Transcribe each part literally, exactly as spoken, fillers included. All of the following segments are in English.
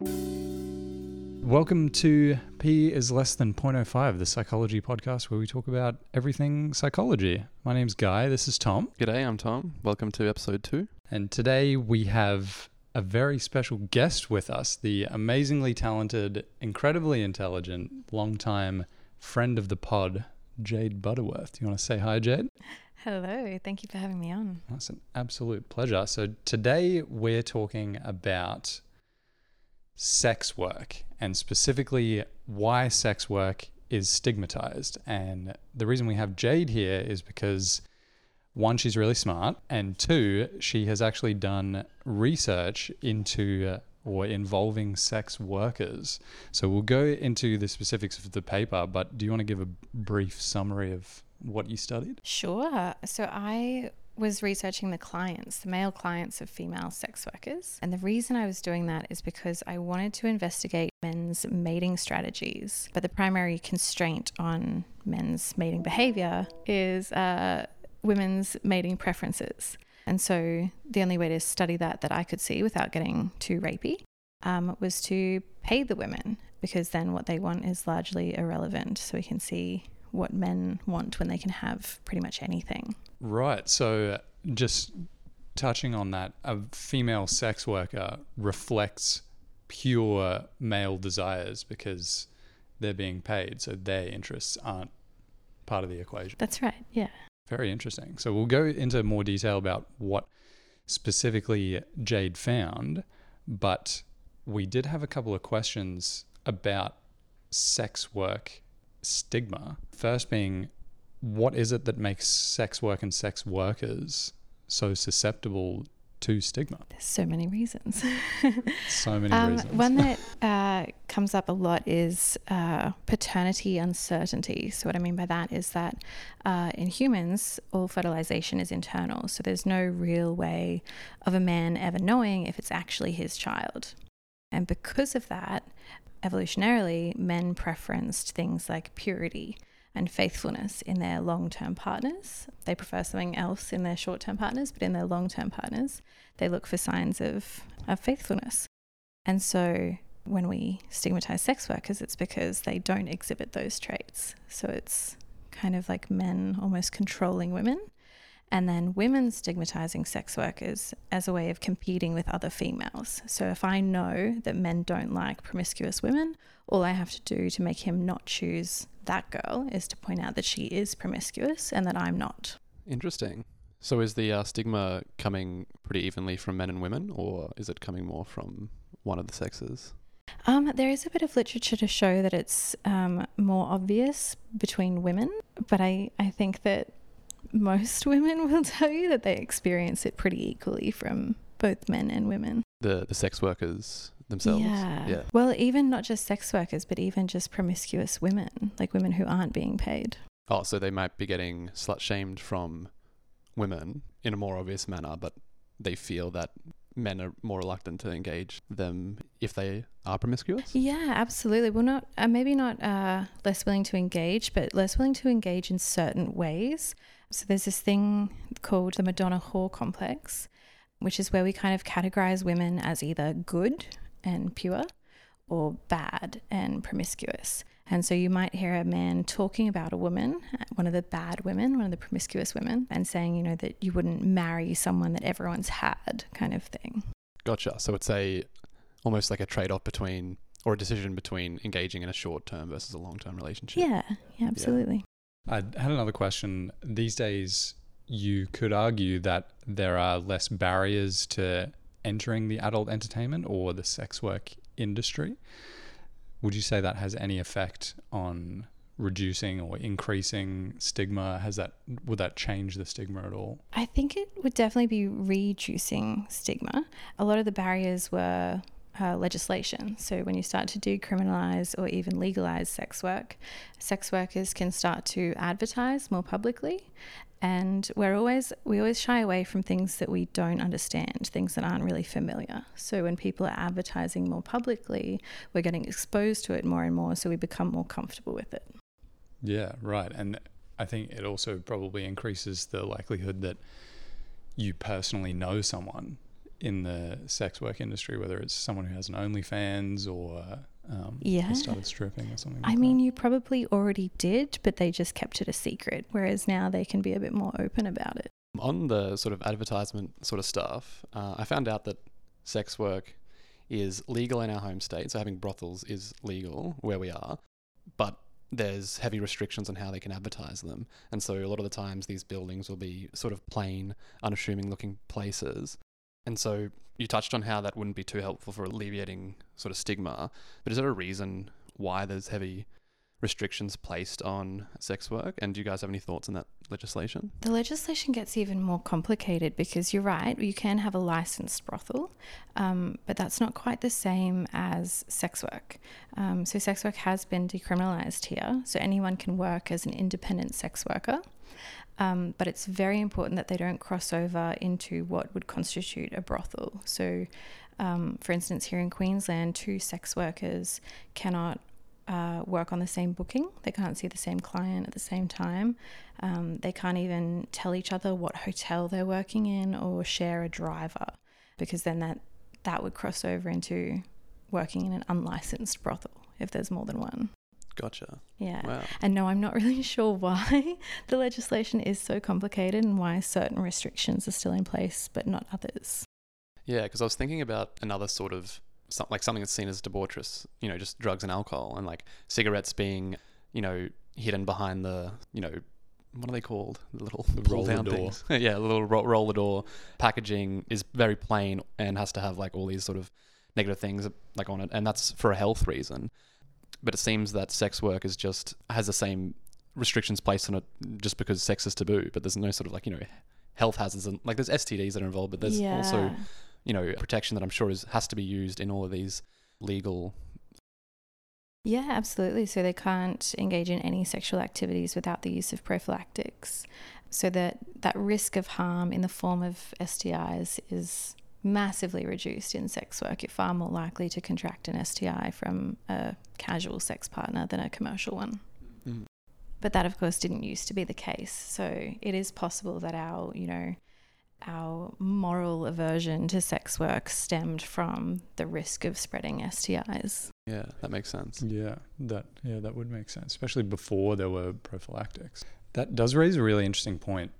Welcome to P is Less Than zero point zero five, the psychology podcast where we talk about everything psychology. My name's Guy, this is Tom. G'day, I'm Tom. Welcome to episode two. And today we have a very special guest with us, the amazingly talented, incredibly intelligent, longtime friend of the pod, Jade Butterworth. Do you want to say hi, Jade? Hello, thank you for having me on. That's an absolute pleasure. So today we're talking about sex work, and specifically why sex work is stigmatized. And the reason we have Jade here is because, one, she's really smart, and two, she has actually done research into or involving sex workers. So we'll go into the specifics of the paper, but do you want to give a brief summary of what you studied? Sure. So I was researching the clients, the male clients of female sex workers. And the reason I was doing that is because I wanted to investigate men's mating strategies. But the primary constraint on men's mating behavior is uh, women's mating preferences. And so the only way to study that that I could see without getting too rapey um, was to pay the women, because then what they want is largely irrelevant. So we can see what men want when they can have pretty much anything. Right. So just touching on that, a female sex worker reflects pure male desires because they're being paid. So their interests aren't part of the equation. That's right. Yeah. Very interesting. So we'll go into more detail about what specifically Jade found, but we did have a couple of questions about sex work stigma. First being, what is it that makes sex work and sex workers so susceptible to stigma? There's so many reasons. so many um, reasons. One that uh, comes up a lot is uh, paternity uncertainty. So what I mean by that is that uh, in humans, all fertilization is internal. So there's no real way of a man ever knowing if it's actually his child. And because of that, evolutionarily, men preferenced things like purity and faithfulness in their long-term partners. They prefer something else in their short-term partners, but in their long-term partners, they look for signs of, of faithfulness. And so when we stigmatize sex workers, it's because they don't exhibit those traits. So it's kind of like men almost controlling women, and then women stigmatizing sex workers as a way of competing with other females. So if I know that men don't like promiscuous women, all I have to do to make him not choose that girl is to point out that she is promiscuous and that I'm not. Interesting. So is the uh, stigma coming pretty evenly from men and women, or is it coming more from one of the sexes? Um, there is a bit of literature to show that it's um, more obvious between women, but I, I think that most women will tell you that they experience it pretty equally from both men and women. The, the sex workers themselves. Yeah. yeah. Well, even not just sex workers, but even just promiscuous women, like women who aren't being paid. Oh, so they might be getting slut-shamed from women in a more obvious manner, but they feel that men are more reluctant to engage them if they are promiscuous? Yeah, absolutely. Well, not uh, maybe not uh, less willing to engage, but less willing to engage in certain ways. So there's this thing called the Madonna whore complex, which is where we kind of categorize women as either good and pure or bad and promiscuous. And so you might hear a man talking about a woman, one of the bad women, one of the promiscuous women, and saying, you know, that you wouldn't marry someone that everyone's had, kind of thing. Gotcha. So it's a almost like a trade-off between, or a decision between, engaging in a short-term versus a long-term relationship. Yeah, yeah, absolutely. Yeah. I had another question. These days, you could argue that there are less barriers to entering the adult entertainment or the sex work industry. Would you say that has any effect on reducing or increasing stigma? Has that, would that change the stigma at all? I think it would definitely be reducing stigma. A lot of the barriers were uh, legislation. So when you start to decriminalize or even legalize sex work, sex workers can start to advertise more publicly. And we're always, we always shy away from things that we don't understand, things that aren't really familiar. So when people are advertising more publicly, we're getting exposed to it more and more, so we become more comfortable with it. Yeah, right. And I think it also probably increases the likelihood that you personally know someone in the sex work industry, whether it's someone who has an OnlyFans or um, yeah. started stripping or something like I mean, that. You probably already did, but they just kept it a secret, whereas now they can be a bit more open about it. On the sort of advertisement sort of stuff, uh, I found out that sex work is legal in our home state, so having brothels is legal where we are, but there's heavy restrictions on how they can advertise them. And so a lot of the times these buildings will be sort of plain, unassuming looking places. And so you touched on how that wouldn't be too helpful for alleviating sort of stigma, but is there a reason why there's heavy restrictions placed on sex work? And do you guys have any thoughts on that legislation? The legislation gets even more complicated because you're right, you can have a licensed brothel, um, but that's not quite the same as sex work. Um, so sex work has been decriminalised here. So anyone can work as an independent sex worker. Um, but it's very important that they don't cross over into what would constitute a brothel. So, um, for instance, here in Queensland, two sex workers cannot uh, work on the same booking. They can't see the same client at the same time. Um, they can't even tell each other what hotel they're working in or share a driver, because then that, that would cross over into working in an unlicensed brothel if there's more than one. Gotcha. Yeah. Wow. And no, I'm not really sure why the legislation is so complicated and why certain restrictions are still in place but not others. Yeah, because I was thinking about another sort of, like something that's seen as debaucherous, you know, just drugs and alcohol and like cigarettes being, you know, hidden behind the, you know, what are they called? The little the roller door. Yeah, the little ro- roller door. Packaging is very plain and has to have like all these sort of negative things like on it, and that's for a health reason. But it seems that sex work is just has the same restrictions placed on it just because sex is taboo, but there's no sort of like, you know, health hazards and like there's S T Ds that are involved, but there's yeah. also, you know, protection that I'm sure is has to be used in all of these legal. Yeah, absolutely. So they can't engage in any sexual activities without the use of prophylactics. So that that risk of harm in the form of S T Is is massively reduced in sex work. You're far more likely to contract an S T I from a casual sex partner than a commercial one. Mm. But that, of course, didn't used to be the case. So it is possible that our, you know, our moral aversion to sex work stemmed from the risk of spreading S T Is. Yeah, that makes sense. Yeah, that yeah, that would make sense, especially before there were prophylactics. That does raise a really interesting point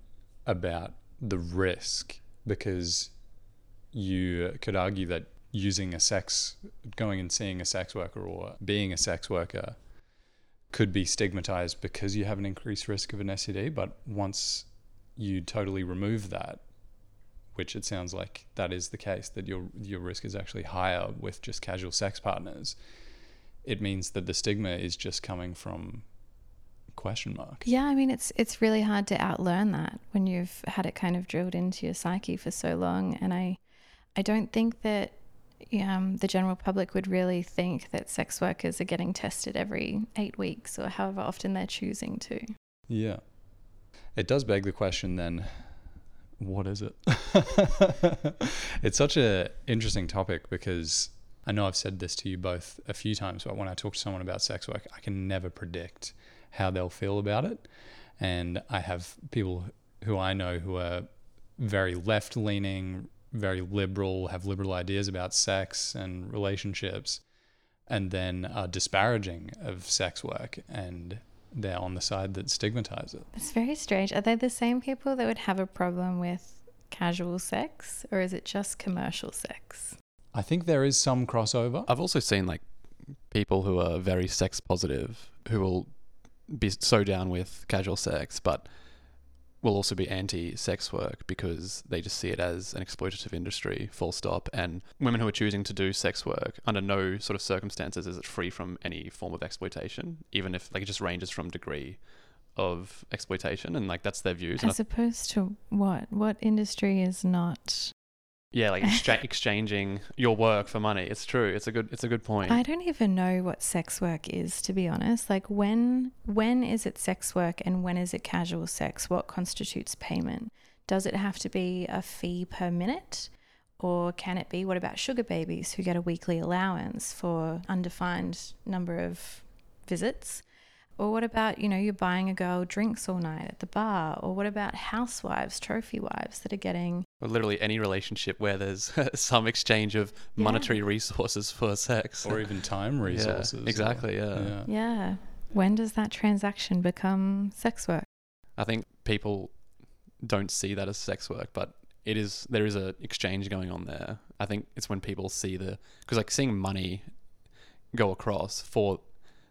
about the risk, because you could argue that using a sex, going and seeing a sex worker or being a sex worker could be stigmatized because you have an increased risk of an S T D. But once you totally remove that, which it sounds like that is the case, that your your risk is actually higher with just casual sex partners, it means that the stigma is just coming from question mark. Yeah, I mean, it's it's really hard to outlearn that when you've had it kind of drilled into your psyche for so long. And I I don't think that um, the general public would really think that sex workers are getting tested every eight weeks or however often they're choosing to. Yeah. It does beg the question then, what is it? It's such an interesting topic, because I know I've said this to you both a few times, but when I talk to someone about sex work, I can never predict how they'll feel about it. And I have people who I know who are very left-leaning, very liberal, have liberal ideas about sex and relationships, and then are disparaging of sex work, and they're on the side that stigmatizes it. It's very strange. Are they the same people that would have a problem with casual sex, or is it just commercial sex? I think there is some crossover. I've also seen like people who are very sex positive who will be so down with casual sex, but will also be anti-sex work because they just see it as an exploitative industry, full stop. And women who are choosing to do sex work, under no sort of circumstances is it free from any form of exploitation, even if like it just ranges from degree of exploitation, and like that's their views. As opposed to what? What industry is not? Yeah, like excha- exchanging your work for money. It's true. It's a good. It's a good point. I don't even know what sex work is, to be honest. Like when when is it sex work and when is it casual sex? What constitutes payment? Does it have to be a fee per minute, or can it be? What about sugar babies who get a weekly allowance for undefined number of visits? Or what about, you know, you're buying a girl drinks all night at the bar? Or what about housewives, trophy wives that are getting... Or literally any relationship where there's some exchange of monetary yeah. resources for sex. Or even time resources. Yeah, exactly, or, yeah. yeah. Yeah. When does that transaction become sex work? I think people don't see that as sex work, but it is. There is an exchange going on there. I think it's when people see the... Because, like, seeing money go across for...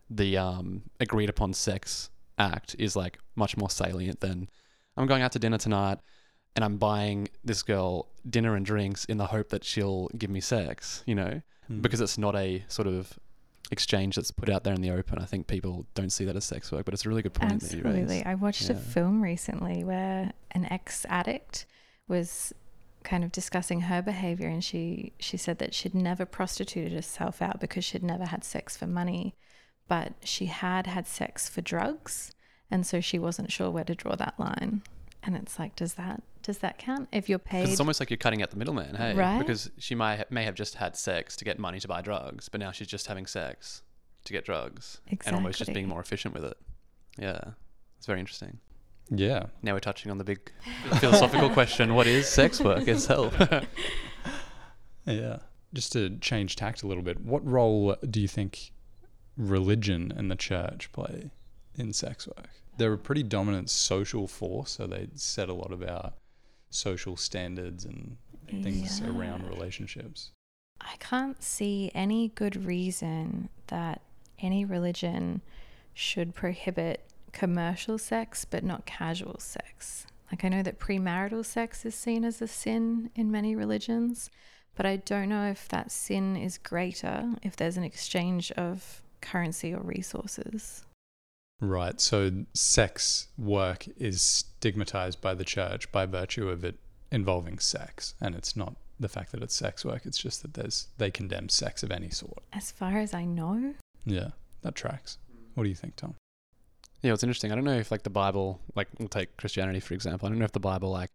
the um, agreed upon sex act is like much more salient than I'm going out to dinner tonight and I'm buying this girl dinner and drinks in the hope that she'll give me sex, you know, mm. because it's not a sort of exchange that's put out there in the open. I think people don't see that as sex work, but it's a really good point Absolutely. that you raised. I watched yeah. a film recently where an ex-addict was kind of discussing her behavior, and she, she said that she'd never prostituted herself out because she'd never had sex for money. But she had had sex for drugs, and so she wasn't sure where to draw that line. And it's like, does that does that count if you're paid? Because it's almost like you're cutting out the middleman, hey? Right? Because she might may have just had sex to get money to buy drugs, but now she's just having sex to get drugs, exactly. and almost just being more efficient with it. Yeah, it's very interesting. Yeah. Now we're touching on the big philosophical question: what is sex work itself? yeah. Just to change tact a little bit, what role do you think religion and the church play in sex work? They're a pretty dominant social force, so they set a lot of our social standards and things yeah. around relationships. I can't see any good reason that any religion should prohibit commercial sex but not casual sex. Like, I know that premarital sex is seen as a sin in many religions, but I don't know if that sin is greater if there's an exchange of currency or resources. Right. So sex work is stigmatized by the church by virtue of it involving sex, and it's not the fact that it's sex work, it's just that there's they condemn sex of any sort, as far as I know. Yeah, that tracks. What do you think, Tom? Yeah, it's interesting. I don't know if, like, the Bible, like, we'll take Christianity for example, I don't know if the Bible, like,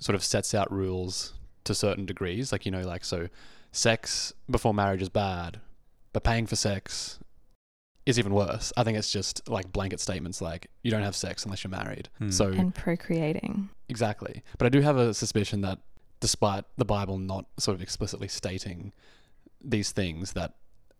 sort of sets out rules to certain degrees, like, you know, like, so sex before marriage is bad, but paying for sex is even worse. I think it's just like blanket statements like, you don't have sex unless you're married. Hmm. So And procreating. Exactly. But I do have a suspicion that despite the Bible not sort of explicitly stating these things, that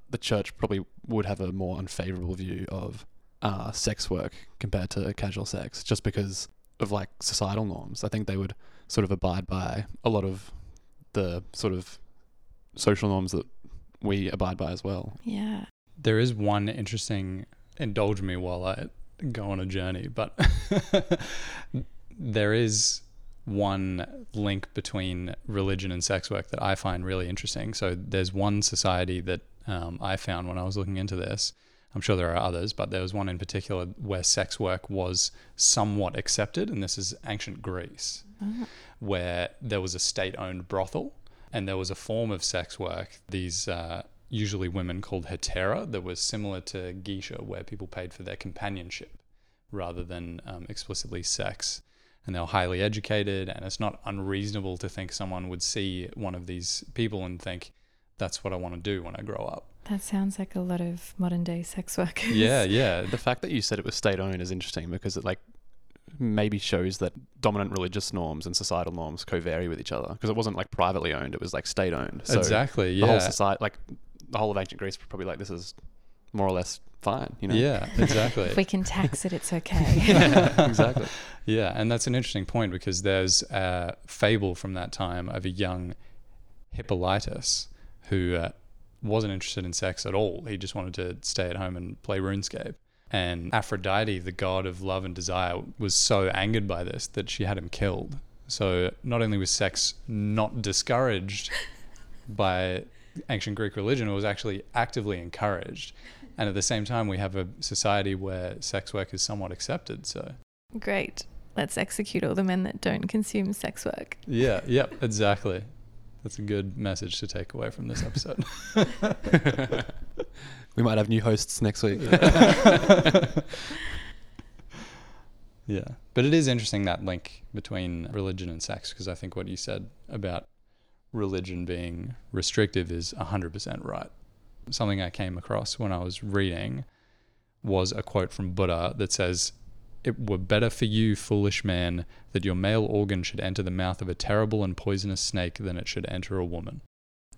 the church probably would have a more unfavorable view of uh, sex work compared to casual sex, just because of, like, societal norms. I think they would sort of abide by a lot of the sort of social norms that we abide by as well. Yeah. There is one interesting, indulge me while I go on a journey, but there is one link between religion and sex work that I find really interesting. So there's one society that um, I found when I was looking into this. I'm sure there are others, but there was one in particular where sex work was somewhat accepted, and this is ancient Greece, uh-huh. where there was a state-owned brothel. And there was a form of sex work, these uh, usually women called hetera, that was similar to geisha, where people paid for their companionship rather than um, explicitly sex. And they were highly educated, and it's not unreasonable to think someone would see one of these people and think, that's what I want to do when I grow up. That sounds like a lot of modern day sex workers. Yeah, yeah. The fact that you said it was state-owned is interesting, because it, like, maybe shows that dominant religious norms and societal norms co-vary with each other, because it wasn't like privately owned, it was like state owned. So exactly, yeah. The whole society, like the whole of ancient Greece, were probably like, this is more or less fine, you know? Yeah, exactly. If we can tax it, it's okay. Yeah, exactly. Yeah, and that's an interesting point, because there's a fable from that time of a young Hippolytus who uh, wasn't interested in sex at all. He just wanted to stay at home and play RuneScape. And Aphrodite, the god of love and desire, was so angered by this that she had him killed. So not only was sex not discouraged by ancient Greek religion, it was actually actively encouraged. And at the same time, we have a society where sex work is somewhat accepted. So great. Let's execute all the men that don't consume sex work. Yeah, yep, exactly. That's a good message to take away from this episode. We might have new hosts next week. Yeah. But it is interesting, that link between religion and sex, because I think what you said about religion being restrictive is one hundred percent right. Something I came across when I was reading was a quote from Buddha that says, "It were better for you, foolish man, that your male organ should enter the mouth of a terrible and poisonous snake than it should enter a woman."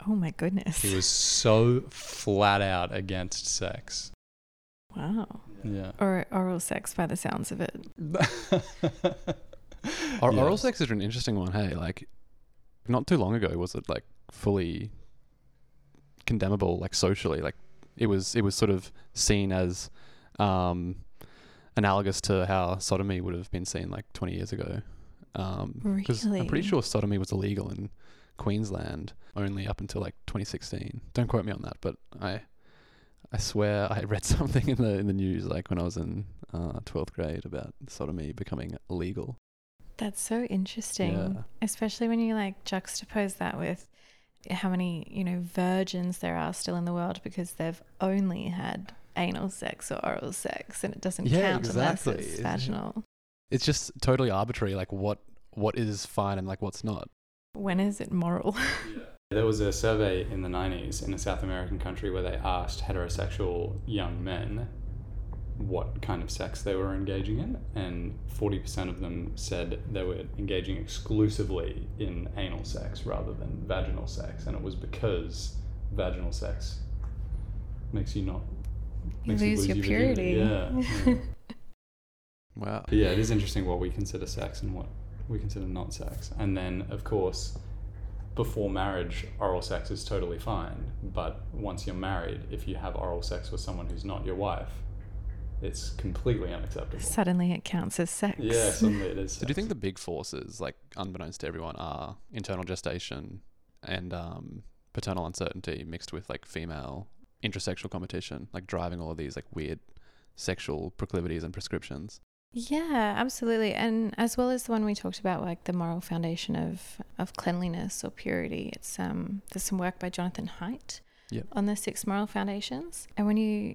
Oh my goodness. He was so flat out against sex. Wow. Yeah. Or oral sex by the sounds of it. Or, yes. Oral sex is an interesting one, hey? Like, not too long ago was it like fully condemnable, like socially, like it was it was sort of seen as um analogous to how sodomy would have been seen like twenty years ago. Um, really? I'm pretty sure sodomy was illegal in Queensland only up until like twenty sixteen. Don't quote me on that, but I I swear I read something in the in the news like when I was in uh, twelfth grade about sodomy becoming illegal. That's so interesting, yeah. Especially when you like juxtapose that with how many, you know, virgins there are still in the world because they've only had anal sex or oral sex, and it doesn't yeah, count exactly. unless it's, it's vaginal. It's just totally arbitrary, like what what is fine and like what's not. When is it moral? Yeah. There was a survey in the nineties in a South American country where they asked heterosexual young men what kind of sex they were engaging in, and forty percent of them said they were engaging exclusively in anal sex rather than vaginal sex, and it was because vaginal sex makes you not makes you lose, you lose your purity. Yeah, yeah. Wow. But yeah, it is interesting what we consider sex and what we consider not sex. And then of course before marriage oral sex is totally fine, but once you're married, if you have oral sex with someone who's not your wife, it's completely unacceptable. Suddenly it counts as sex. Yeah, suddenly it is sex. So do you think the big forces, like unbeknownst to everyone, are internal gestation and um, paternal uncertainty mixed with like female intersexual competition, like driving all of these like weird sexual proclivities and prescriptions? Yeah, absolutely. And as well as the one we talked about, like the moral foundation of, of cleanliness or purity, it's um there's some work by Jonathan Haidt yep. on the six moral foundations. And when you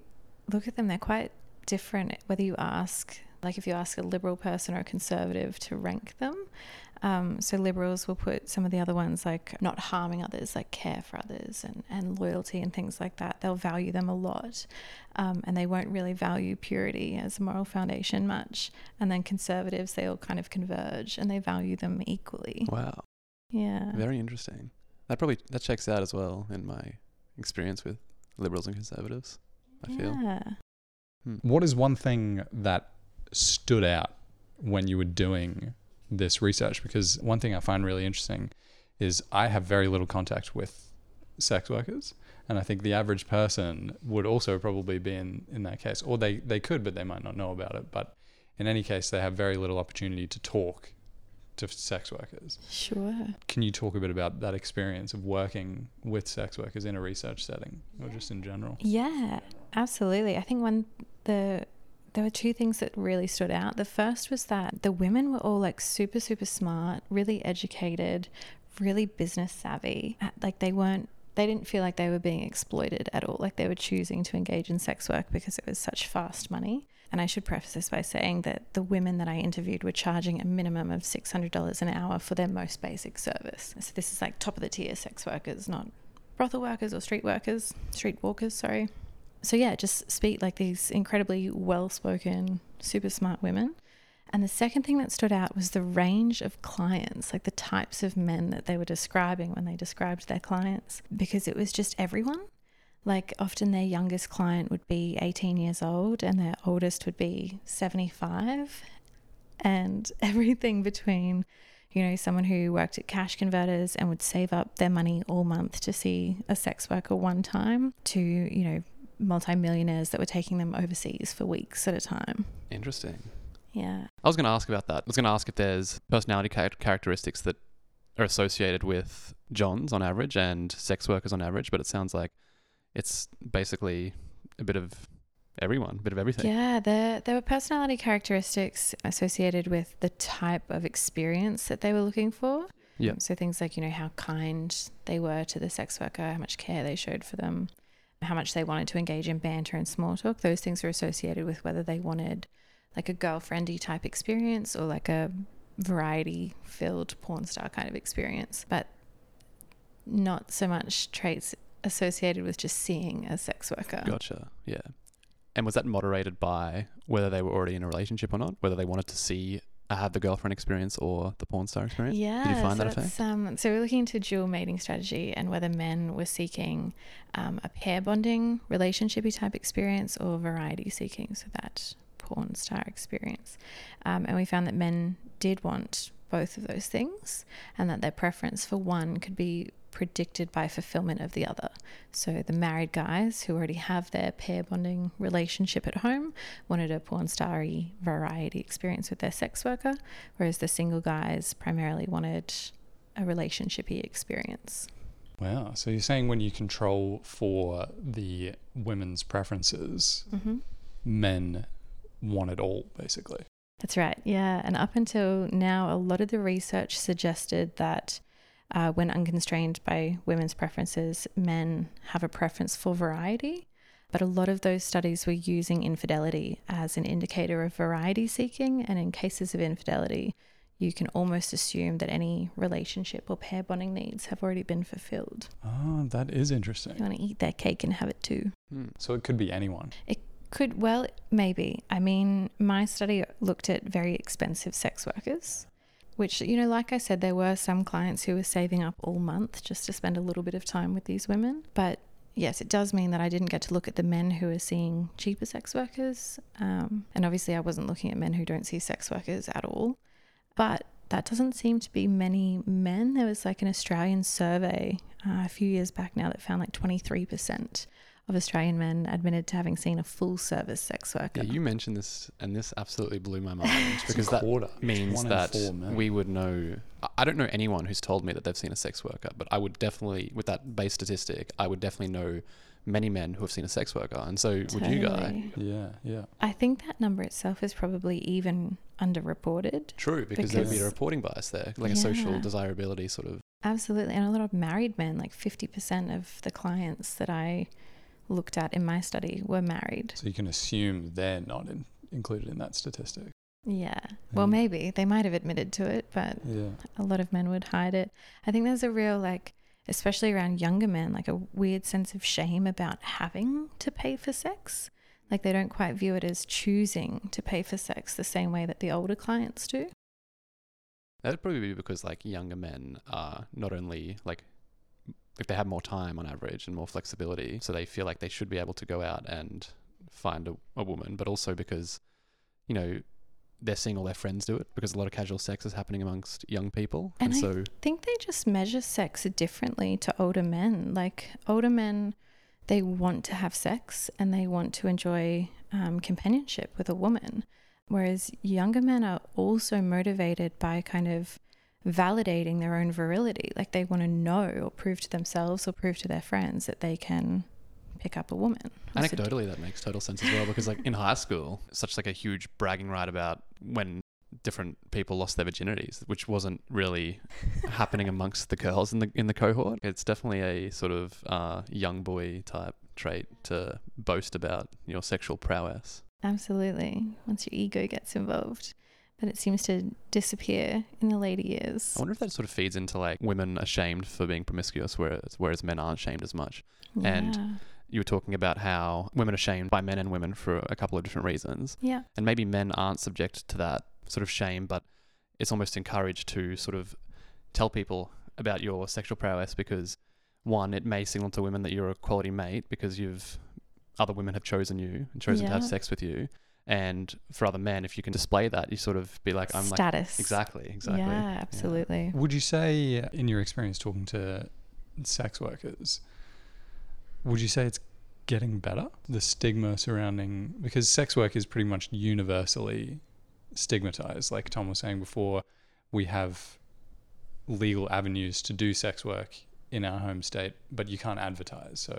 look at them, they're quite different whether you ask, like if you ask a liberal person or a conservative to rank them. Um, so liberals will put some of the other ones like not harming others, like care for others and, and loyalty and things like that. They'll value them a lot, um, and they won't really value purity as a moral foundation much. And then conservatives, they all kind of converge and they value them equally. Wow. Yeah. Very interesting. That probably, that checks out as well in my experience with liberals and conservatives, I yeah. feel. Yeah. Hmm. What is one thing that stood out when you were doing this research? Because one thing I find really interesting is I have very little contact with sex workers, and I think the average person would also probably be in in that case, or they they could but they might not know about it. But in any case, they have very little opportunity to talk to sex workers. Sure. Can you talk a bit about that experience of working with sex workers in a research setting, or just in general? Yeah, absolutely. I think one the There were two things that really stood out. The first was that the women were all like super, super smart, really educated, really business savvy. Like they weren't, they didn't feel like they were being exploited at all. Like they were choosing to engage in sex work because it was such fast money. And I should preface this by saying that the women that I interviewed were charging a minimum of six hundred dollars an hour for their most basic service. So this is like top of the tier sex workers, not brothel workers or street workers, street walkers, sorry. So yeah, just speak like these incredibly well-spoken, super smart women. And the second thing that stood out was the range of clients, like the types of men that they were describing when they described their clients, because it was just everyone. Like often their youngest client would be eighteen years old and their oldest would be seventy-five, and everything between, you know, someone who worked at cash converters and would save up their money all month to see a sex worker one time to, you know, multi-millionaires that were taking them overseas for weeks at a time. Interesting. Yeah. I was going to ask about that. I was going to ask if there's personality char- characteristics that are associated with Johns on average and sex workers on average, but it sounds like it's basically a bit of everyone, a bit of everything. Yeah, there, there were personality characteristics associated with the type of experience that they were looking for. Yeah. So things like, you know, how kind they were to the sex worker, how much care they showed for them, how much they wanted to engage in banter and small talk. Those things were associated with whether they wanted like a girlfriend-y type experience or like a variety-filled porn star kind of experience, but not so much traits associated with just seeing a sex worker. Gotcha, yeah. And was that moderated by whether they were already in a relationship or not, whether they wanted to see uh, have the girlfriend experience or the porn star experience? Yeah. Did you find so that effect? Um, so we're looking into a dual mating strategy and whether men were seeking um, a pair bonding, relationshipy type experience or variety seeking, so that porn star experience. Um, and we found that men did want both of those things, and that their preference for one could be predicted by fulfillment of the other. So the married guys who already have their pair bonding relationship at home wanted a porn starry variety experience with their sex worker, whereas the single guys primarily wanted a relationshipy experience. Wow. So you're saying when you control for the women's preferences, mm-hmm. men want it all, basically. That's right. Yeah. And up until now, a lot of the research suggested that Uh, when unconstrained by women's preferences, men have a preference for variety. But a lot of those studies were using infidelity as an indicator of variety seeking. And in cases of infidelity, you can almost assume that any relationship or pair bonding needs have already been fulfilled. Oh, that is interesting. You want to eat that cake and have it too. Hmm. So it could be anyone. It could, well, maybe. I mean, my study looked at very expensive sex workers, which, you know, like I said, there were some clients who were saving up all month just to spend a little bit of time with these women. But yes, it does mean that I didn't get to look at the men who are seeing cheaper sex workers. Um, and obviously I wasn't looking at men who don't see sex workers at all. But that doesn't seem to be many men. There was like an Australian survey uh, a few years back now that found like twenty-three percent of Australian men admitted to having seen a full service sex worker. Yeah, you mentioned this and this absolutely blew my mind because that means that we would know. I don't know anyone who's told me that they've seen a sex worker, but I would definitely, with that base statistic, I would definitely know many men who have seen a sex worker, and so totally. Would you guy. Yeah, yeah. I think that number itself is probably even underreported. True, because, because there'd be a reporting bias there, like yeah. a social desirability sort of. Absolutely, and a lot of married men, like fifty percent of the clients that I looked at in my study were married. So you can assume they're not in, included in that statistic. Yeah. Mm. Well, maybe. They might have admitted to it, but yeah. a lot of men would hide it. I think there's a real, like, especially around younger men, like a weird sense of shame about having to pay for sex. Like they don't quite view it as choosing to pay for sex the same way that the older clients do. That'd probably be because, like, younger men are not only, like, Like they have more time on average and more flexibility, so they feel like they should be able to go out and find a, a woman, but also because, you know, they're seeing all their friends do it, because a lot of casual sex is happening amongst young people. And, and so I think they just measure sex differently to older men. Like older men, they want to have sex and they want to enjoy um, companionship with a woman, whereas younger men are also motivated by kind of validating their own virility. Like they want to know or prove to themselves or prove to their friends that they can pick up a woman. Anecdotally, that makes total sense as well, because like in high school, such like a huge bragging right about when different people lost their virginities, which wasn't really happening amongst the girls in the in the cohort. It's definitely a sort of uh, young boy type trait to boast about your sexual prowess. Absolutely. Once your ego gets involved. But it seems to disappear in the later years. I wonder if that sort of feeds into like women are shamed for being promiscuous, whereas, whereas men aren't shamed as much. Yeah. And you were talking about how women are shamed by men and women for a couple of different reasons. Yeah. And maybe men aren't subjected to that sort of shame, but it's almost encouraged to sort of tell people about your sexual prowess because, one, it may signal to women that you're a quality mate because you've other women have chosen you and chosen yeah. to have sex with you. And for other men, if you can display that, you sort of be like, I'm status. Like... Status. Exactly, exactly. Yeah, absolutely. Yeah. Would you say, in your experience talking to sex workers, would you say it's getting better? The stigma surrounding... Because sex work is pretty much universally stigmatized. Like Tom was saying before, we have legal avenues to do sex work in our home state, but you can't advertise. So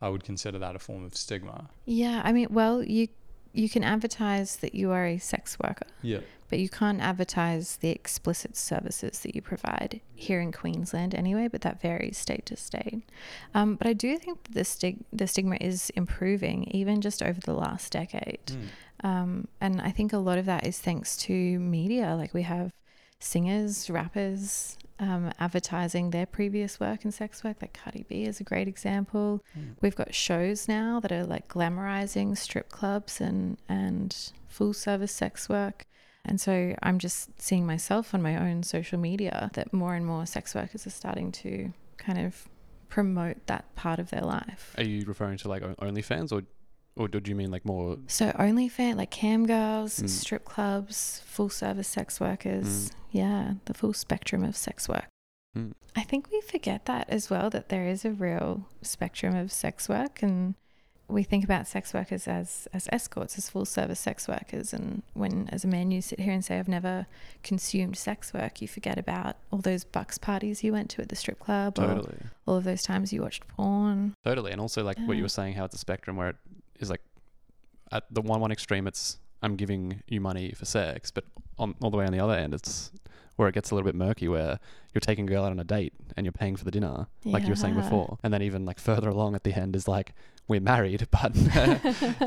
I would consider that a form of stigma. Yeah, I mean, well, you... You can advertise that you are a sex worker, yeah. but you can't advertise the explicit services that you provide here in Queensland anyway, but that varies state to state. Um, but I do think that the, stig- the stigma is improving even just over the last decade. Mm. Um, and I think a lot of that is thanks to media. Like we have singers, rappers um, advertising their previous work and sex work. Like Cardi B is a great example. Mm. We've got shows now that are like glamorizing strip clubs and, and full service sex work. And so I'm just seeing myself on my own social media that more and more sex workers are starting to kind of promote that part of their life. Are you referring to like OnlyFans or or do you mean like more? So OnlyFans, like cam girls, mm. strip clubs, full service sex workers. Mm. Yeah, the full spectrum of sex work. Mm. I think we forget that as well, that there is a real spectrum of sex work, and we think about sex workers as, as escorts, as full service sex workers. And when as a man you sit here and say, I've never consumed sex work, you forget about all those bucks parties you went to at the strip club. Totally. Or all of those times you watched porn. Totally. And also like yeah. what you were saying, how it's a spectrum where it is like at the one, one extreme, it's I'm giving you money for sex, but on all the way on the other end, it's where it gets a little bit murky, where you're taking a girl out on a date and you're paying for the dinner, like yeah. you were saying before. And then even like further along at the end is like, we're married, but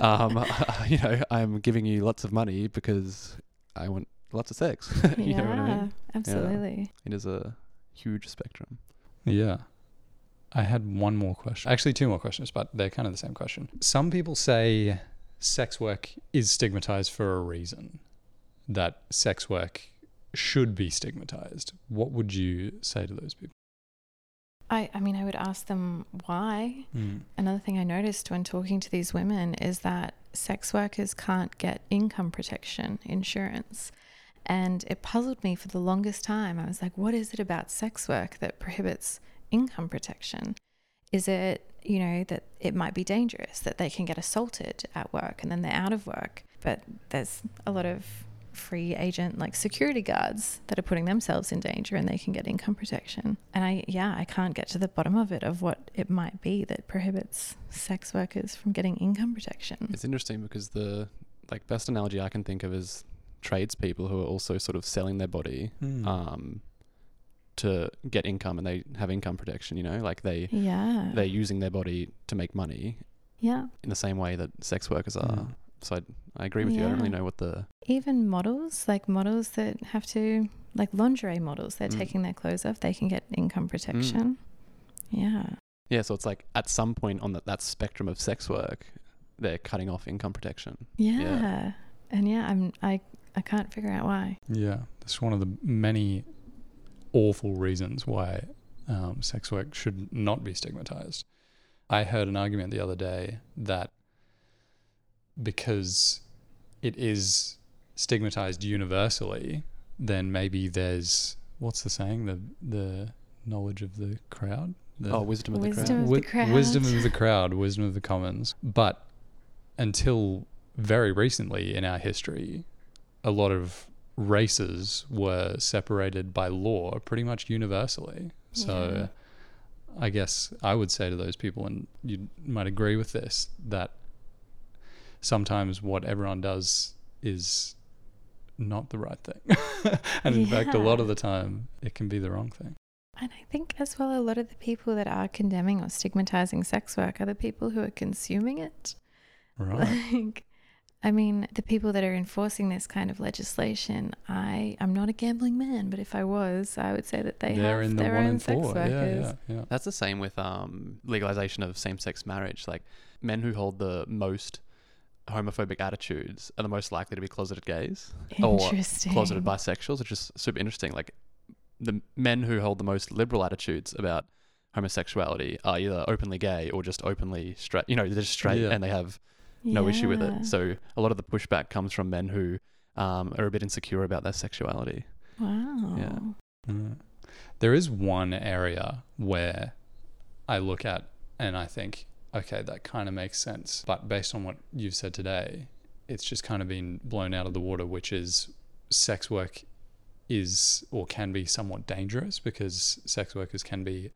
um, uh, you know, I'm giving you lots of money because I want lots of sex. you yeah, know what I mean? Absolutely. Yeah. It is a huge spectrum. Yeah. I had one more question. Actually, two more questions, but they're kind of the same question. Some people say sex work is stigmatized for a reason, that sex work should be stigmatized. What would you say to those people? I, I mean, I would ask them why. Mm. Another thing I noticed when talking to these women is that sex workers can't get income protection insurance. And it puzzled me for the longest time. I was like, what is it about sex work that prohibits income protection? Is it, you know, that it might be dangerous, that they can get assaulted at work and then they're out of work? But there's a lot of free agent like security guards that are putting themselves in danger and they can get income protection. And I yeah I can't get to the bottom of it, of what it might be that prohibits sex workers from getting income protection. It's interesting because the like best analogy I can think of is tradespeople who are also sort of selling their body mm. um to get income, and they have income protection, you know, like they yeah they're using their body to make money yeah in the same way that sex workers are. yeah. So I, I agree with yeah. you. I don't really know what the... Even models, like models that have to, like lingerie models, they're mm. taking their clothes off, they can get income protection. Mm. Yeah. Yeah, so it's like at some point on the, that spectrum of sex work, they're cutting off income protection. Yeah. yeah. And yeah, I'm, I, I can't figure out why. Yeah, that's one of the many awful reasons why um, sex work should not be stigmatized. I heard an argument the other day that because it is stigmatized universally, then maybe there's, what's the saying? The the knowledge of the crowd? The oh, wisdom of the wisdom crowd. Of the Wi- crowd. Wisdom of the crowd, wisdom of the commons. But until very recently in our history, a lot of races were separated by law pretty much universally. So yeah. I guess I would say to those people, and you might agree with this, that sometimes what everyone does is not the right thing. And in yeah. fact, a lot of the time, it can be the wrong thing. And I think as well, a lot of the people that are condemning or stigmatizing sex work are the people who are consuming it. Right. Like, I mean, the people that are enforcing this kind of legislation, I, I'm not a gambling man, but if I was, I would say that they They're have in the their one own in sex four. workers. Yeah, yeah, yeah. That's the same with um, legalization of same-sex marriage. Like men who hold the most homophobic attitudes are the most likely to be closeted gays or closeted bisexuals, which is super interesting. Like the men who hold the most liberal attitudes about homosexuality are either openly gay or just openly straight, you know, they're just straight yeah. and they have no yeah. issue with it. So a lot of the pushback comes from men who um, are a bit insecure about their sexuality. Wow. Yeah. Mm. There is one area where I look at and I think, okay, that kind of makes sense. But based on what you've said today, it's just kind of been blown out of the water, which is sex work is or can be somewhat dangerous because sex workers can be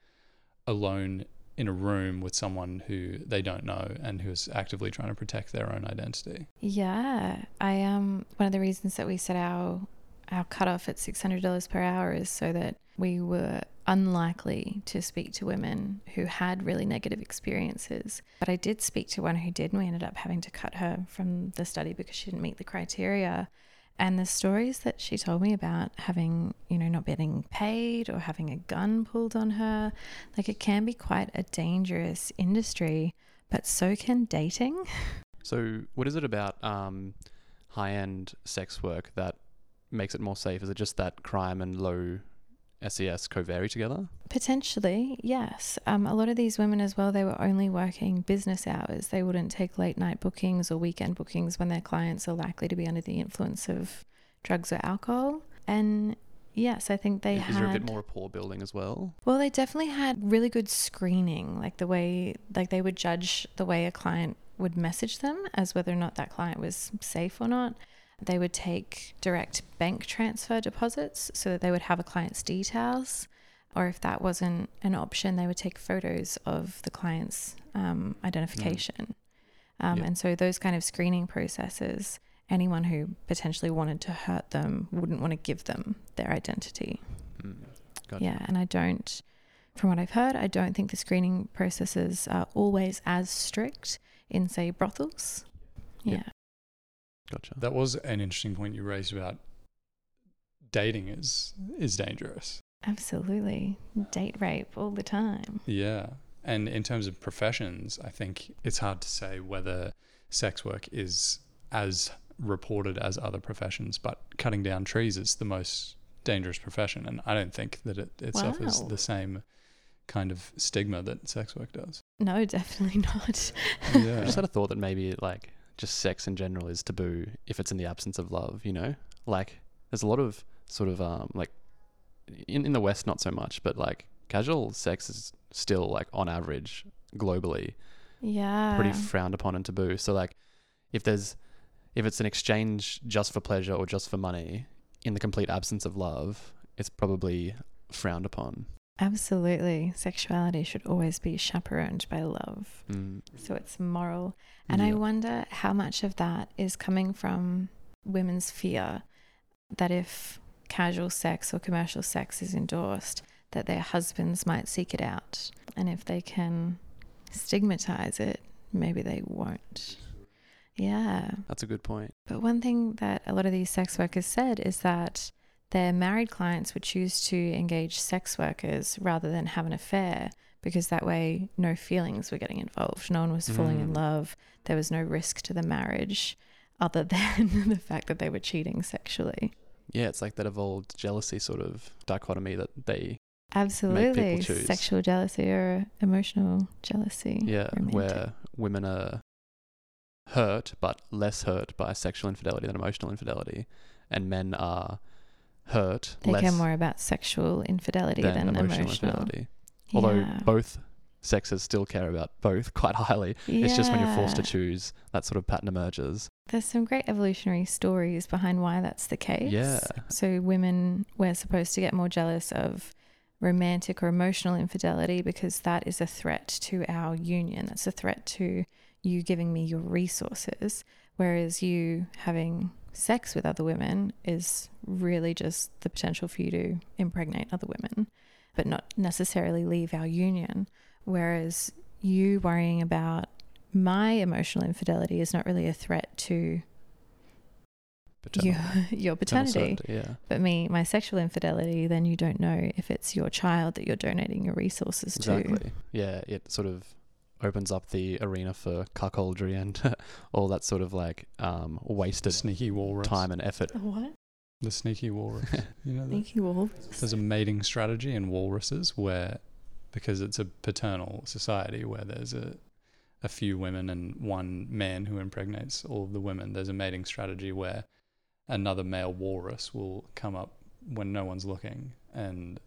alone in a room with someone who they don't know and who is actively trying to protect their own identity. Yeah. I um one of the reasons that we set our our cutoff at six hundred dollars per hour is so that we were unlikely to speak to women who had really negative experiences. But I did speak to one who did, and we ended up having to cut her from the study because she didn't meet the criteria. And the stories that she told me about having, you know, not getting paid or having a gun pulled on her, like it can be quite a dangerous industry, but so can dating. So what is it about um, high-end sex work that makes it more safe? Is it just that crime and low S E S co-vary together? Potentially, yes. Um, a lot of these women as well, they were only working business hours. They wouldn't take late night bookings or weekend bookings when their clients are likely to be under the influence of drugs or alcohol. And yes, I think they is had... Is there a bit more rapport building as well? Well, they definitely had really good screening, like the way, like they would judge the way a client would message them as whether or not that client was safe or not. They would take direct bank transfer deposits so that they would have a client's details, or if that wasn't an option, they would take photos of the client's um, identification. Mm. Um, yep. And so those kind of screening processes, anyone who potentially wanted to hurt them wouldn't want to give them their identity. Mm. Gotcha. Yeah, and I don't, from what I've heard, I don't think the screening processes are always as strict in, say, brothels. Yeah. Yep. Gotcha. That was an interesting point you raised about dating is is dangerous. Absolutely. Date rape all the time. Yeah. And in terms of professions, I think it's hard to say whether sex work is as reported as other professions, but cutting down trees is the most dangerous profession. And I don't think that it, it wow. suffers the same kind of stigma that sex work does. No, definitely not. Yeah. I just had a thought that maybe like... just sex in general is taboo if it's in the absence of love, you know? Like there's a lot of sort of um like in, in the West, not so much, but like casual sex is still like on average globally yeah pretty frowned upon and taboo. So like if there's if it's an exchange just for pleasure or just for money in the complete absence of love, it's probably frowned upon. Absolutely. Sexuality should always be chaperoned by love. Mm. So it's moral. And yeah. I wonder how much of that is coming from women's fear that if casual sex or commercial sex is endorsed, that their husbands might seek it out. And if they can stigmatize it, maybe they won't. Yeah. That's a good point. But one thing that a lot of these sex workers said is that their married clients would choose to engage sex workers rather than have an affair, because that way no feelings were getting involved. No one was falling mm. in love. There was no risk to the marriage other than the fact that they were cheating sexually. Yeah, it's like that evolved jealousy sort of dichotomy that they absolutely make people choose. Sexual jealousy or emotional jealousy. Yeah, romantic. Where women are hurt but less hurt by sexual infidelity than emotional infidelity, and men are... hurt. They care more about sexual infidelity than, than emotional, emotional infidelity. Although yeah. both sexes still care about both quite highly. Yeah. It's just when you're forced to choose, that sort of pattern emerges. There's some great evolutionary stories behind why that's the case. Yeah. So women were supposed to get more jealous of romantic or emotional infidelity because that is a threat to our union. That's a threat to you giving me your resources, whereas you having... sex with other women is really just the potential for you to impregnate other women, but not necessarily leave our union. Whereas you worrying about my emotional infidelity is not really a threat to paternal. your your paternity, yeah. But me, my sexual infidelity, then you don't know if it's your child that you're donating your resources exactly. to. Exactly. Yeah, it sort of opens up the arena for cuckoldry and all that sort of like um, wasted sneaky walrus time and effort. What? The sneaky walrus. You know, sneaky walrus. There's a mating strategy in walruses where, because it's a paternal society where there's a a few women and one man who impregnates all of the women, there's a mating strategy where another male walrus will come up when no one's looking and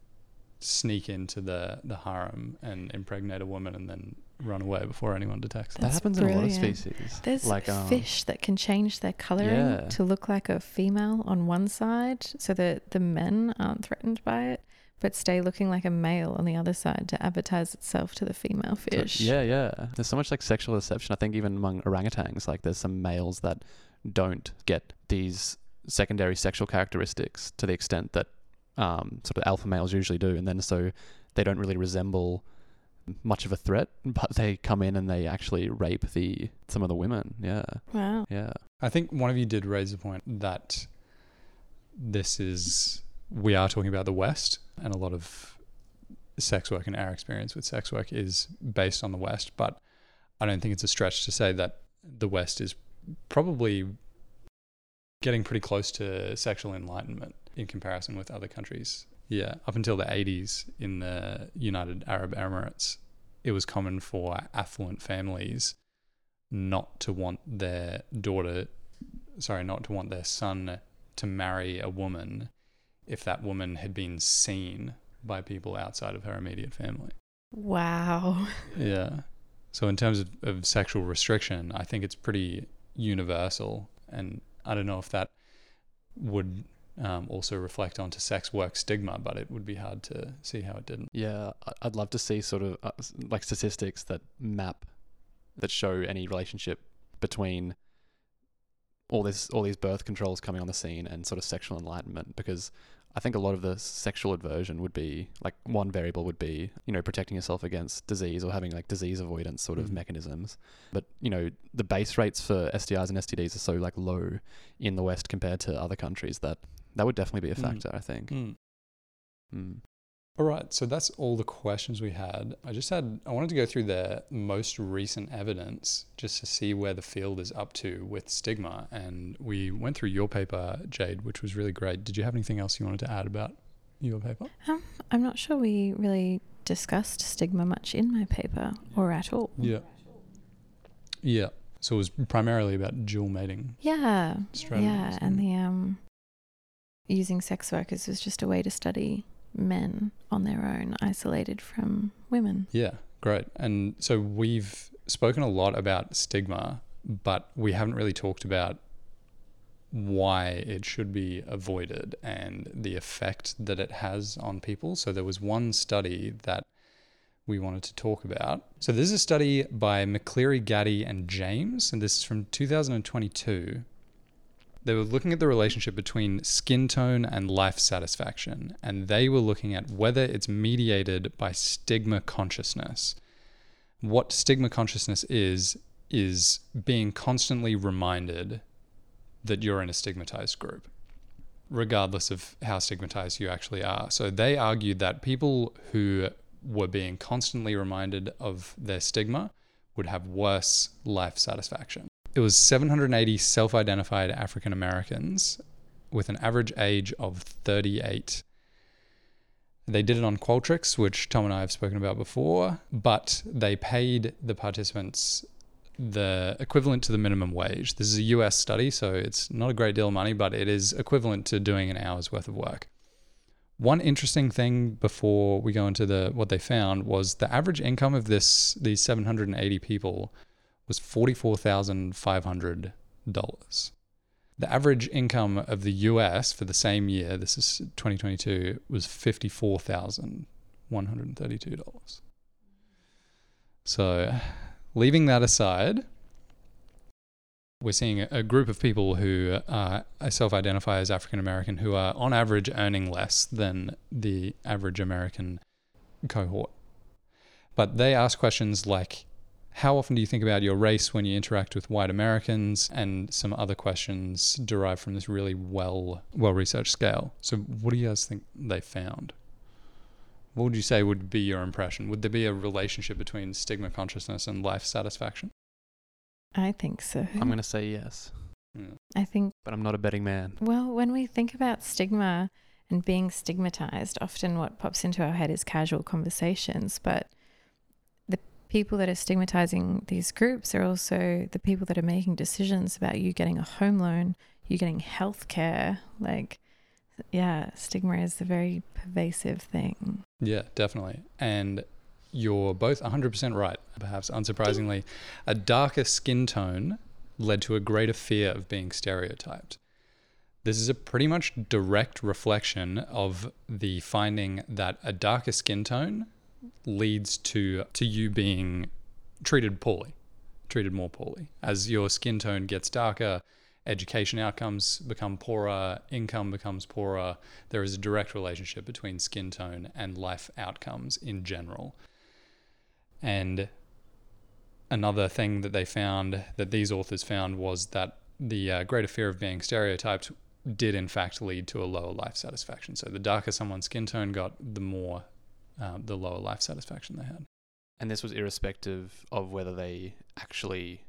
sneak into the, the harem and impregnate a woman and then run away before anyone detects them. That happens brilliant. In a lot of species. There's like, um, fish that can change their colouring yeah. to look like a female on one side so that the men aren't threatened by it, but stay looking like a male on the other side to advertise itself to the female fish. So, yeah, yeah. There's so much like sexual deception. I think even among orangutans, like there's some males that don't get these secondary sexual characteristics to the extent that um, sort of alpha males usually do. And then so they don't really resemble... much of a threat, but they come in and they actually rape the some of the women. Yeah. Wow. Yeah. I think one of you did raise the point that this is, we are talking about the West, and a lot of sex work and our experience with sex work is based on the West, but I don't think it's a stretch to say that the West is probably getting pretty close to sexual enlightenment in comparison with other countries. Yeah, up until the eighties in the United Arab Emirates, it was common for affluent families not to want their daughter, sorry, not to want their son to marry a woman if that woman had been seen by people outside of her immediate family. Wow. Yeah. So in terms of, of sexual restriction, I think it's pretty universal, and I don't know if that would um, also reflect onto sex work stigma, but it would be hard to see how it didn't. Yeah, I'd love to see sort of uh, like statistics that map, that show any relationship between all this, all these birth controls coming on the scene and sort of sexual enlightenment, because I think a lot of the sexual aversion would be, like, one variable would be, you know, protecting yourself against disease or having like disease avoidance sort of mm. mechanisms. But, you know, the base rates for S T Is and S T Ds are so like low in the West compared to other countries that that would definitely be a factor, mm. I think. Mm. Mm. All right. So that's all the questions we had. I just had, I wanted to go through the most recent evidence just to see where the field is up to with stigma. And we went through your paper, Jade, which was really great. Did you have anything else you wanted to add about your paper? Um, I'm not sure we really discussed stigma much in my paper or at all. Yeah. Yeah. So it was primarily about dual mating. Yeah. Yeah. And the um, using sex workers was just a way to study men on their own, isolated from women. Yeah, great. And so we've spoken a lot about stigma, but we haven't really talked about why it should be avoided and the effect that it has on people. So there was one study that we wanted to talk about. So this is a study by McCleary-Gaddy and James, and this is from two thousand twenty-two. They were looking at the relationship between skin tone and life satisfaction, and they were looking at whether it's mediated by stigma consciousness. What stigma consciousness is, is being constantly reminded that you're in a stigmatized group, regardless of how stigmatized you actually are. So they argued that people who were being constantly reminded of their stigma would have worse life satisfaction. It was seven hundred eighty self-identified African Americans with an average age of thirty-eight. They did it on Qualtrics, which Tom and I have spoken about before, but they paid the participants the equivalent to the minimum wage. This is a U S study, so it's not a great deal of money, but it is equivalent to doing an hour's worth of work. One interesting thing before we go into the what they found was the average income of this these seven hundred eighty people was forty-four thousand five hundred dollars. The average income of the U S for the same year, this is twenty twenty-two, was fifty-four thousand one hundred thirty-two dollars. So leaving that aside, we're seeing a group of people who uh, self-identify as African American who are on average earning less than the average American cohort. But they ask questions like, how often do you think about your race when you interact with white Americans? And some other questions derived from this really well, well-researched scale. So what do you guys think they found? What would you say would be your impression? Would there be a relationship between stigma consciousness and life satisfaction? I think so. I'm going to say yes. Yeah. I think... But I'm not a betting man. Well, when we think about stigma and being stigmatized, often what pops into our head is casual conversations, but people that are stigmatizing these groups are also the people that are making decisions about you getting a home loan, you getting healthcare. Like, yeah, stigma is a very pervasive thing. Yeah, definitely. And you're both one hundred percent right. Perhaps unsurprisingly, a darker skin tone led to a greater fear of being stereotyped. This is a pretty much direct reflection of the finding that a darker skin tone leads to to you being treated poorly, treated more poorly. As your skin tone gets darker, education outcomes become poorer, income becomes poorer. There is a direct relationship between skin tone and life outcomes in general. And another thing that they found, that these authors found, was that the uh, greater fear of being stereotyped did in fact lead to a lower life satisfaction. So the darker someone's skin tone got, the more uh, the lower life satisfaction they had. And this was irrespective of whether they actually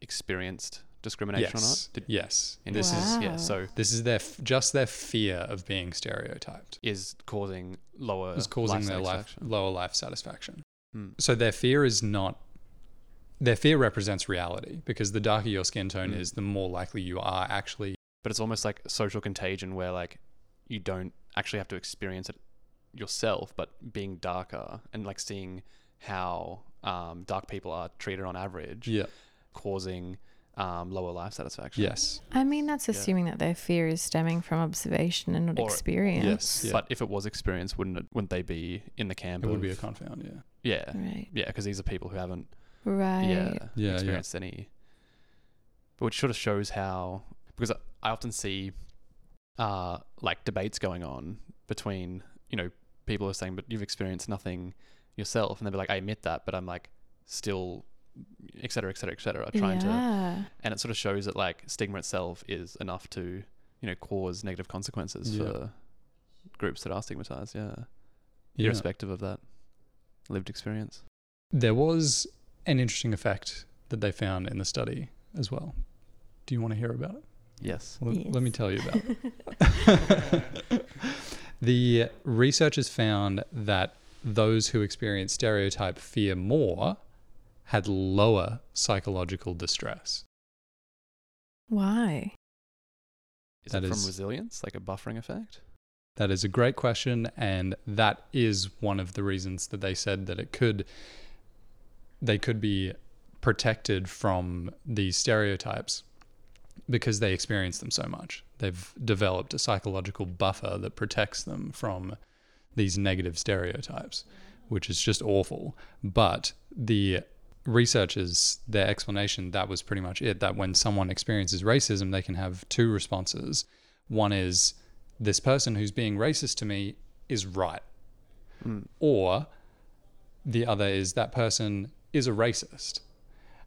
experienced discrimination yes. or not? Did, yes. And this wow. is yeah. So this is their just their fear of being stereotyped is causing lower is causing life their life lower life satisfaction. Hmm. So their fear is not. Their fear represents reality, because the darker your skin tone mm. is, the more likely you are actually. But it's almost like social contagion, where like you don't actually have to experience it yourself, but being darker and like seeing how um, dark people are treated on average, yeah, causing um, lower life satisfaction. Yes. I mean, that's assuming yeah. that their fear is stemming from observation and not or, experience. Yes. Yeah. But if it was experience, wouldn't it? Wouldn't they be in the camp? It of, would be a confound. Yeah. Yeah. Right. Yeah, because these are people who haven't. Right. Yeah. yeah experienced yeah. any, which sort of shows how, because I often see, uh, like debates going on between, you know, people are saying, but you've experienced nothing yourself, and they'll be like, I admit that, but I'm like still, et cetera, et cetera, et cetera, trying yeah. to, and it sort of shows that like stigma itself is enough to, you know, cause negative consequences yeah. for groups that are stigmatized. Yeah. yeah. Irrespective of that lived experience. There was an interesting effect that they found in the study as well. Do you want to hear about it? Yes. Well, yes. Let me tell you about it. The researchers found that those who experienced stereotype fear more had lower psychological distress. Why? Is that it from is, resilience, like a buffering effect? That is a great question, and that is one of the reasons that they said that it could... they could be protected from these stereotypes because they experience them so much. They've developed a psychological buffer that protects them from these negative stereotypes, which is just awful. But the researchers, their explanation, that was pretty much it, that when someone experiences racism, they can have two responses. One is, this person who's being racist to me is right. Mm. Or the other is, that person is a racist.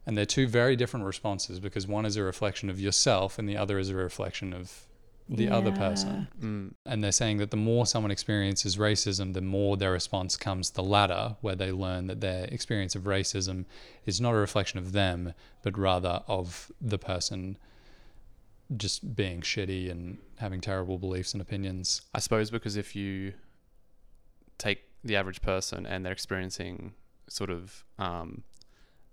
And they're two very different responses, because one is a reflection of yourself and the other is a reflection of the yeah. other person. Mm. And they're saying that the more someone experiences racism, the more their response comes the latter, where they learn that their experience of racism is not a reflection of them, but rather of the person just being shitty and having terrible beliefs and opinions. I suppose because if you take the average person and they're experiencing sort of um,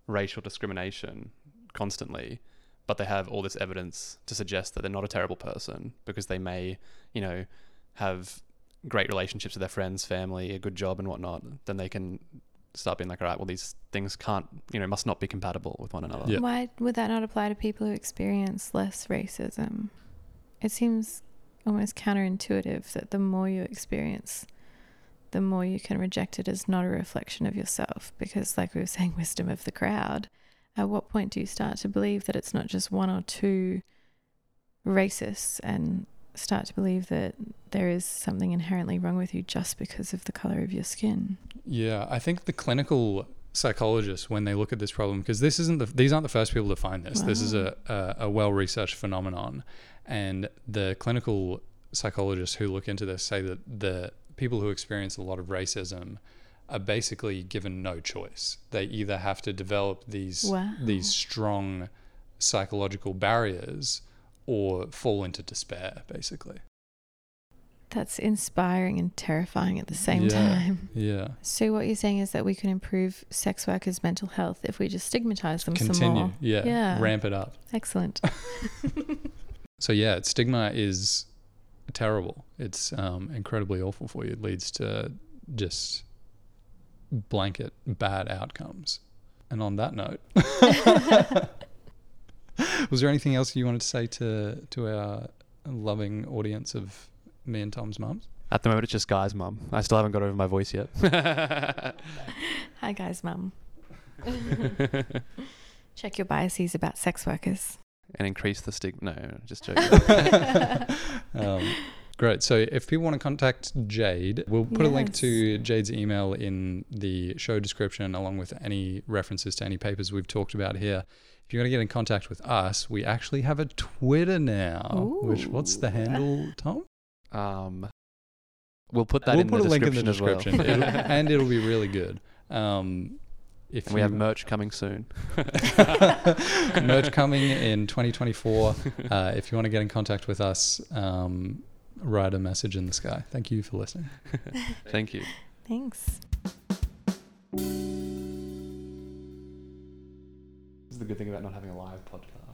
racial discrimination constantly, but they have all this evidence to suggest that they're not a terrible person, because they may, you know, have great relationships with their friends, family, a good job and whatnot, then they can start being like, all right, well, these things can't, you know, must not be compatible with one another. Yeah. Why would that not apply to people who experience less racism? It seems almost counterintuitive that the more you experience, the more you can reject it as not a reflection of yourself, because like we were saying, wisdom of the crowd. At what point do you start to believe that it's not just one or two racists, and start to believe that there is something inherently wrong with you just because of the color of your skin? Yeah, I think the clinical psychologists, when they look at this problem, because this isn't the, these aren't the first people to find this. Wow. This is a, a, a well-researched phenomenon. And the clinical psychologists who look into this say that the people who experience a lot of racism are basically given no choice. They either have to develop these wow. these strong psychological barriers or fall into despair, basically. That's inspiring and terrifying at the same yeah. time. Yeah. So what you're saying is that we can improve sex workers' mental health if we just stigmatize them Continue. some more. Yeah. yeah. Ramp it up. Excellent. So yeah, stigma is terrible. It's um incredibly awful for you. It leads to just blanket bad outcomes. And on that note, was there anything else you wanted to say to to our loving audience of me and Tom's mums? At the moment, it's just Guy's mum. I still haven't got over my voice yet. Hi, Guy's mum. Check your biases about sex workers. And increase the stigma. No, just joking. um, Great. So if people want to contact Jade, we'll put yes. a link to Jade's email in the show description, along with any references to any papers we've talked about here. If you want to get in contact with us, we actually have a Twitter now. Ooh. Which, what's the handle, Tom? Um, we'll put that we'll in, put the a link in the description as well. it'll, and it'll be really good. Um, if and we you, have merch coming soon. Merch coming in twenty twenty-four. Uh, if you want to get in contact with us, um, write a message in the sky. Thank you for listening. Thank you. Thanks. This is the good thing about not having a live podcast.